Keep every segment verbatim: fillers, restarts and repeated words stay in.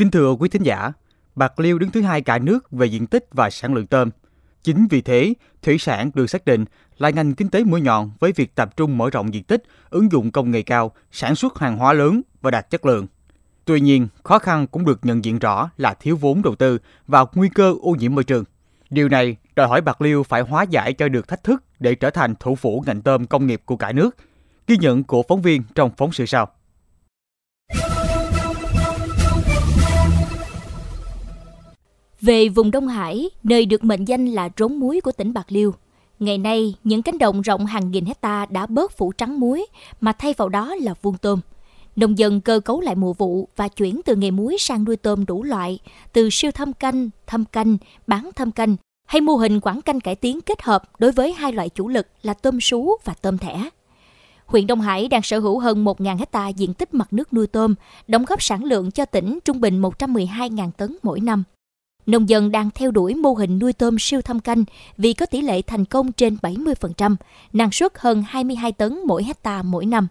Kính thưa quý thính giả, Bạc Liêu đứng thứ hai cả nước về diện tích và sản lượng tôm. Chính vì thế, thủy sản được xác định là ngành kinh tế mũi nhọn với việc tập trung mở rộng diện tích, ứng dụng công nghệ cao, sản xuất hàng hóa lớn và đạt chất lượng. Tuy nhiên, khó khăn cũng được nhận diện rõ là thiếu vốn đầu tư và nguy cơ ô nhiễm môi trường. Điều này đòi hỏi Bạc Liêu phải hóa giải cho được thách thức để trở thành thủ phủ ngành tôm công nghiệp của cả nước. Ghi nhận của phóng viên trong phóng sự sau. Về vùng Đông Hải, nơi được mệnh danh là rốn muối của tỉnh Bạc Liêu, ngày nay những cánh đồng rộng hàng nghìn hecta đã bớt phủ trắng muối mà thay vào đó là vuông tôm. Nông dân cơ cấu lại mùa vụ và chuyển từ nghề muối sang nuôi tôm đủ loại, từ siêu thâm canh, thâm canh, bán thâm canh hay mô hình quảng canh cải tiến kết hợp đối với hai loại chủ lực là tôm sú và tôm thẻ. Huyện Đông Hải đang sở hữu hơn một nghìn hecta diện tích mặt nước nuôi tôm, đóng góp sản lượng cho tỉnh trung bình một trăm mười hai nghìn tấn mỗi năm. Nông dân đang theo đuổi mô hình nuôi tôm siêu thâm canh vì có tỷ lệ thành công trên bảy mươi phần trăm, năng suất hơn hai mươi hai tấn mỗi hecta mỗi năm.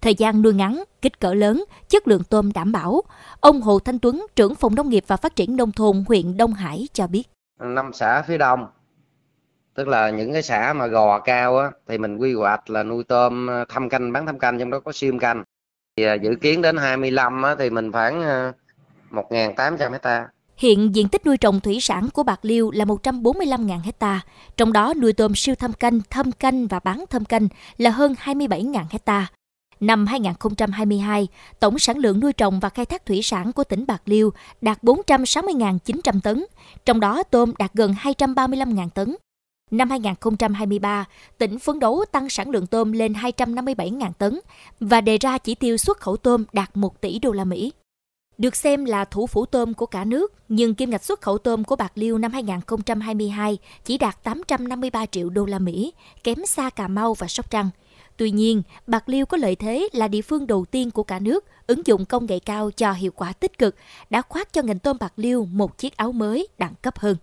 Thời gian nuôi ngắn, kích cỡ lớn, chất lượng tôm đảm bảo. Ông Hồ Thanh Tuấn, trưởng phòng nông nghiệp và phát triển nông thôn huyện Đông Hải cho biết. Năm xã phía đông, tức là những cái xã mà gò cao á, thì mình quy hoạch là nuôi tôm thâm canh, bán thâm canh, trong đó có siêu canh. Thì dự kiến đến hai mươi lăm á, thì mình khoảng một nghìn tám trăm hectare. Hiện diện tích nuôi trồng thủy sản của Bạc Liêu là một trăm bốn mươi lăm nghìn hectare, trong đó nuôi tôm siêu thâm canh, thâm canh và bán thâm canh là hơn hai mươi bảy nghìn hectare. Năm hai nghìn không trăm hai mươi hai, tổng sản lượng nuôi trồng và khai thác thủy sản của tỉnh Bạc Liêu đạt bốn trăm sáu mươi nghìn chín trăm tấn, trong đó tôm đạt gần hai trăm ba mươi lăm nghìn tấn. Năm hai nghìn không trăm hai mươi ba, tỉnh phấn đấu tăng sản lượng tôm lên hai trăm năm mươi bảy nghìn tấn và đề ra chỉ tiêu xuất khẩu tôm đạt một tỷ đô la Mỹ. Được xem là thủ phủ tôm của cả nước, nhưng kim ngạch xuất khẩu tôm của Bạc Liêu năm hai nghìn không trăm hai mươi hai chỉ đạt tám trăm năm mươi ba triệu đô la Mỹ, kém xa Cà Mau và Sóc Trăng. Tuy nhiên, Bạc Liêu có lợi thế là địa phương đầu tiên của cả nước ứng dụng công nghệ cao cho hiệu quả tích cực, đã khoác cho ngành tôm Bạc Liêu một chiếc áo mới đẳng cấp hơn.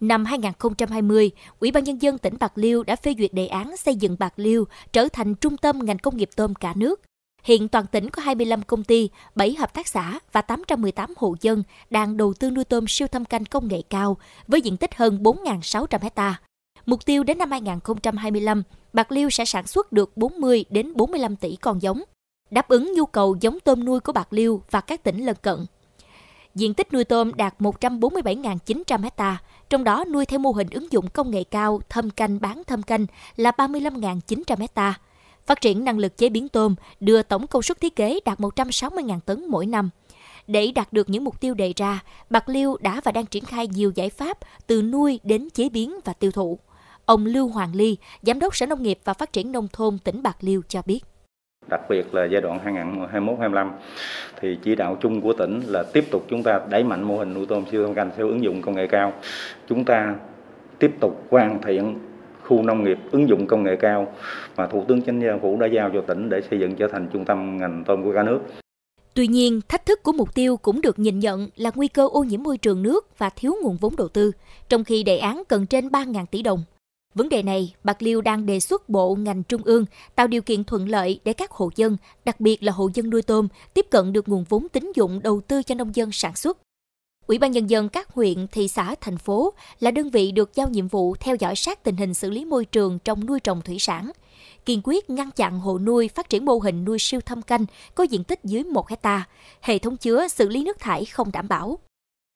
Năm hai nghìn không trăm hai mươi, Ủy ban Nhân dân tỉnh Bạc Liêu đã phê duyệt đề án xây dựng Bạc Liêu trở thành trung tâm ngành công nghiệp tôm cả nước. Hiện toàn tỉnh có hai mươi lăm công ty, bảy hợp tác xã và tám trăm mười tám hộ dân đang đầu tư nuôi tôm siêu thâm canh công nghệ cao với diện tích hơn bốn nghìn sáu trăm hectare. Mục tiêu đến năm hai nghìn không trăm hai mươi lăm, Bạc Liêu sẽ sản xuất được bốn mươi đến bốn mươi lăm tỷ con giống, đáp ứng nhu cầu giống tôm nuôi của Bạc Liêu và các tỉnh lân cận. Diện tích nuôi tôm đạt một trăm bốn mươi bảy nghìn chín trăm hectare, trong đó nuôi theo mô hình ứng dụng công nghệ cao thâm canh bán thâm canh là ba mươi lăm nghìn chín trăm hectare. Phát triển năng lực chế biến tôm, đưa tổng công suất thiết kế đạt một trăm sáu mươi nghìn tấn mỗi năm. Để đạt được những mục tiêu đề ra, Bạc Liêu đã và đang triển khai nhiều giải pháp từ nuôi đến chế biến và tiêu thụ. Ông Lưu Hoàng Ly, Giám đốc Sở Nông nghiệp và Phát triển Nông thôn tỉnh Bạc Liêu cho biết. Đặc biệt là giai đoạn hai nghìn không trăm hai mươi mốt đến hai nghìn không trăm hai mươi lăm thì chỉ đạo chung của tỉnh là tiếp tục chúng ta đẩy mạnh mô hình nuôi tôm siêu thâm canh theo ứng dụng công nghệ cao. Chúng ta tiếp tục hoàn thiện khu nông nghiệp ứng dụng công nghệ cao mà Thủ tướng Chính phủ đã giao cho tỉnh để xây dựng trở thành trung tâm ngành tôm của cả nước. Tuy nhiên, thách thức của mục tiêu cũng được nhìn nhận là nguy cơ ô nhiễm môi trường nước và thiếu nguồn vốn đầu tư, trong khi đề án cần trên ba nghìn tỷ đồng. Vấn đề này, Bạc Liêu đang đề xuất bộ ngành trung ương tạo điều kiện thuận lợi để các hộ dân, đặc biệt là hộ dân nuôi tôm, tiếp cận được nguồn vốn tín dụng đầu tư cho nông dân sản xuất. Ủy ban Nhân dân các huyện, thị xã, thành phố là đơn vị được giao nhiệm vụ theo dõi sát tình hình xử lý môi trường trong nuôi trồng thủy sản, kiên quyết ngăn chặn hộ nuôi phát triển mô hình nuôi siêu thâm canh có diện tích dưới một hectare, hệ thống chứa xử lý nước thải không đảm bảo.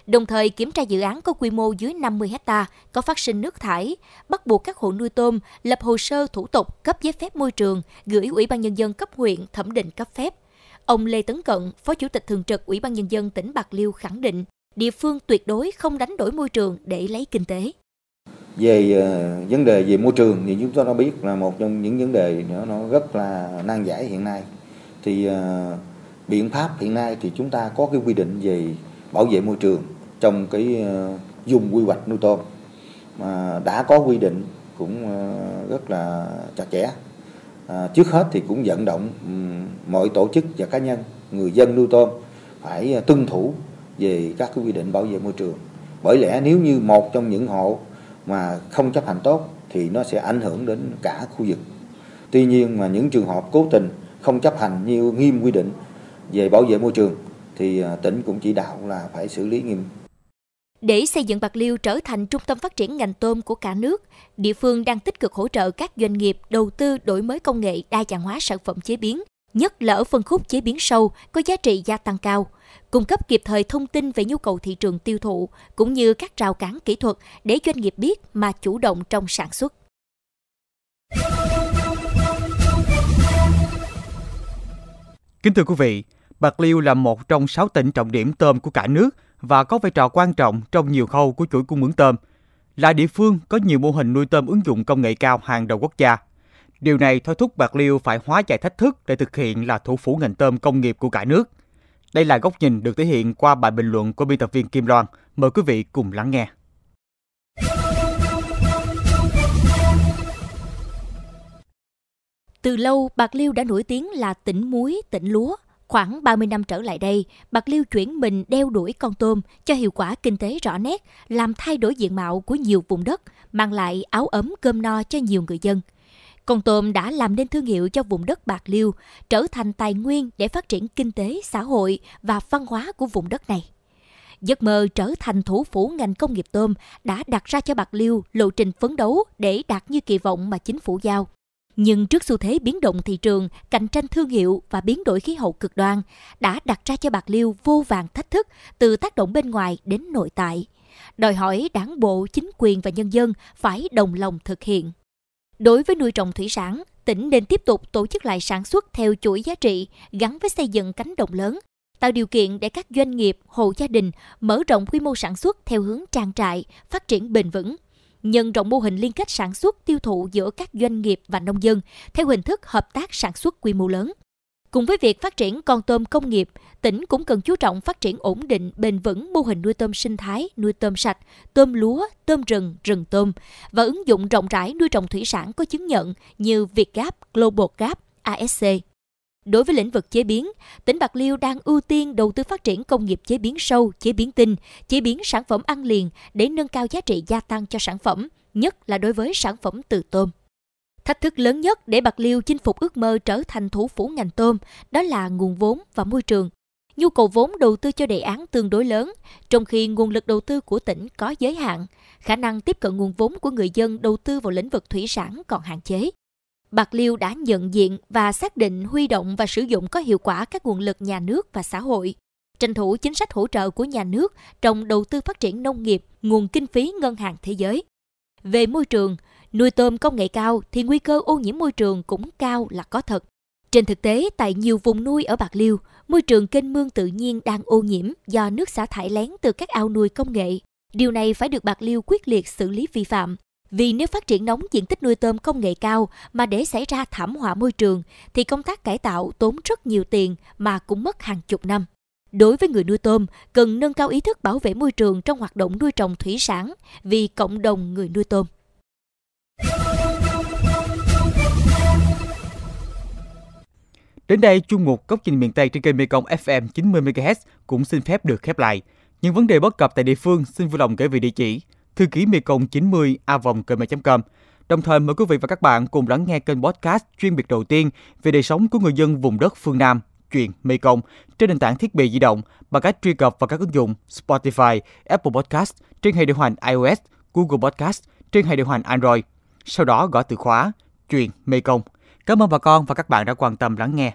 Đồng thời kiểm tra dự án có quy mô dưới năm mươi hectare có phát sinh nước thải, bắt buộc các hộ nuôi tôm lập hồ sơ thủ tục cấp giấy phép môi trường, gửi Ủy ban Nhân dân cấp huyện thẩm định cấp phép. Ông Lê Tấn Cận, Phó Chủ tịch Thường trực Ủy ban Nhân dân tỉnh Bạc Liêu khẳng định, địa phương tuyệt đối không đánh đổi môi trường để lấy kinh tế. Về uh, vấn đề về môi trường thì chúng ta đã biết là một trong những vấn đề nó, nó rất là nan giải hiện nay. Thì uh, biện pháp hiện nay thì chúng ta có cái quy định về bảo vệ môi trường trong cái uh, vùng quy hoạch nuôi tôm mà đã có quy định cũng uh, rất là chặt chẽ. Uh, trước hết thì cũng vận động um, mọi tổ chức và cá nhân, người dân nuôi tôm phải uh, tuân thủ về các cái quy định bảo vệ môi trường. Bởi lẽ nếu như một trong những hộ mà không chấp hành tốt thì nó sẽ ảnh hưởng đến cả khu vực. Tuy nhiên mà những trường hợp cố tình không chấp hành như nghiêm quy định về bảo vệ môi trường thì tỉnh cũng chỉ đạo là phải xử lý nghiêm. Để xây dựng Bạc Liêu trở thành trung tâm phát triển ngành tôm của cả nước, địa phương đang tích cực hỗ trợ các doanh nghiệp đầu tư đổi mới công nghệ, đa dạng hóa sản phẩm chế biến, nhất là ở phân khúc chế biến sâu có giá trị gia tăng cao, cung cấp kịp thời thông tin về nhu cầu thị trường tiêu thụ, cũng như các rào cản kỹ thuật để doanh nghiệp biết mà chủ động trong sản xuất. Kính thưa quý vị, Bạc Liêu là một trong sáu tỉnh trọng điểm tôm của cả nước và có vai trò quan trọng trong nhiều khâu của chuỗi cung ứng tôm. Là địa phương có nhiều mô hình nuôi tôm ứng dụng công nghệ cao hàng đầu quốc gia. Điều này thôi thúc Bạc Liêu phải hóa giải thách thức để thực hiện là thủ phủ ngành tôm công nghiệp của cả nước. Đây là góc nhìn được thể hiện qua bài bình luận của biên tập viên Kim Loan. Mời quý vị cùng lắng nghe. Từ lâu, Bạc Liêu đã nổi tiếng là tỉnh muối, tỉnh lúa. Khoảng ba mươi năm trở lại đây, Bạc Liêu chuyển mình đeo đuổi con tôm cho hiệu quả kinh tế rõ nét, làm thay đổi diện mạo của nhiều vùng đất, mang lại áo ấm cơm no cho nhiều người dân. Con tôm đã làm nên thương hiệu cho vùng đất Bạc Liêu, trở thành tài nguyên để phát triển kinh tế, xã hội và văn hóa của vùng đất này. Giấc mơ trở thành thủ phủ ngành công nghiệp tôm đã đặt ra cho Bạc Liêu lộ trình phấn đấu để đạt như kỳ vọng mà chính phủ giao. Nhưng trước xu thế biến động thị trường, cạnh tranh thương hiệu và biến đổi khí hậu cực đoan đã đặt ra cho Bạc Liêu vô vàn thách thức từ tác động bên ngoài đến nội tại, đòi hỏi Đảng bộ, chính quyền và nhân dân phải đồng lòng thực hiện. Đối với nuôi trồng thủy sản, tỉnh nên tiếp tục tổ chức lại sản xuất theo chuỗi giá trị gắn với xây dựng cánh đồng lớn, tạo điều kiện để các doanh nghiệp, hộ gia đình mở rộng quy mô sản xuất theo hướng trang trại, phát triển bền vững. Nhân rộng mô hình liên kết sản xuất tiêu thụ giữa các doanh nghiệp và nông dân theo hình thức hợp tác sản xuất quy mô lớn. Cùng với việc phát triển con tôm công nghiệp, tỉnh cũng cần chú trọng phát triển ổn định, bền vững mô hình nuôi tôm sinh thái, nuôi tôm sạch, tôm lúa, tôm rừng, rừng tôm và ứng dụng rộng rãi nuôi trồng thủy sản có chứng nhận như VietGAP, GlobalGAP, a ét xê. Đối với lĩnh vực chế biến, tỉnh Bạc Liêu đang ưu tiên đầu tư phát triển công nghiệp chế biến sâu, chế biến tinh, chế biến sản phẩm ăn liền để nâng cao giá trị gia tăng cho sản phẩm, nhất là đối với sản phẩm từ tôm. Thách thức lớn nhất để Bạc Liêu chinh phục ước mơ trở thành thủ phủ ngành tôm đó là nguồn vốn và môi trường. Nhu cầu vốn đầu tư cho đề án tương đối lớn, trong khi nguồn lực đầu tư của tỉnh có giới hạn, khả năng tiếp cận nguồn vốn của người dân đầu tư vào lĩnh vực thủy sản còn hạn chế. Bạc Liêu đã nhận diện và xác định huy động và sử dụng có hiệu quả các nguồn lực nhà nước và xã hội, tranh thủ chính sách hỗ trợ của nhà nước trong đầu tư phát triển nông nghiệp, nguồn kinh phí ngân hàng thế giới. Về môi trường, nuôi tôm công nghệ cao thì nguy cơ ô nhiễm môi trường cũng cao là có thật. Trên thực tế, tại nhiều vùng nuôi ở Bạc Liêu, môi trường kênh mương tự nhiên đang ô nhiễm do nước xả thải lén từ các ao nuôi công nghệ. Điều này phải được Bạc Liêu quyết liệt xử lý vi phạm. Vì nếu phát triển nóng diện tích nuôi tôm công nghệ cao mà để xảy ra thảm họa môi trường, thì công tác cải tạo tốn rất nhiều tiền mà cũng mất hàng chục năm. Đối với người nuôi tôm, cần nâng cao ý thức bảo vệ môi trường trong hoạt động nuôi trồng thủy sản vì cộng đồng người nuôi tôm. Đến đây, chuyên mục Góc nhìn miền Tây trên kênh Mekong ép em chín mươi mê ga héc cũng xin phép được khép lại. Những vấn đề bất cập tại địa phương xin vui lòng gửi về địa chỉ thư ký Mekong chín mươi a vòng gmail chấm com. Đồng thời mời quý vị và các bạn cùng lắng nghe kênh podcast chuyên biệt đầu tiên về đời sống của người dân vùng đất phương Nam, Chuyện Mekong, trên nền tảng thiết bị di động bằng cách truy cập vào các ứng dụng Spotify, Apple Podcast trên hệ điều hành iOS, Google Podcast trên hệ điều hành Android. Sau đó gõ từ khóa Chuyện Mekong. Cảm ơn bà con và các bạn đã quan tâm lắng nghe.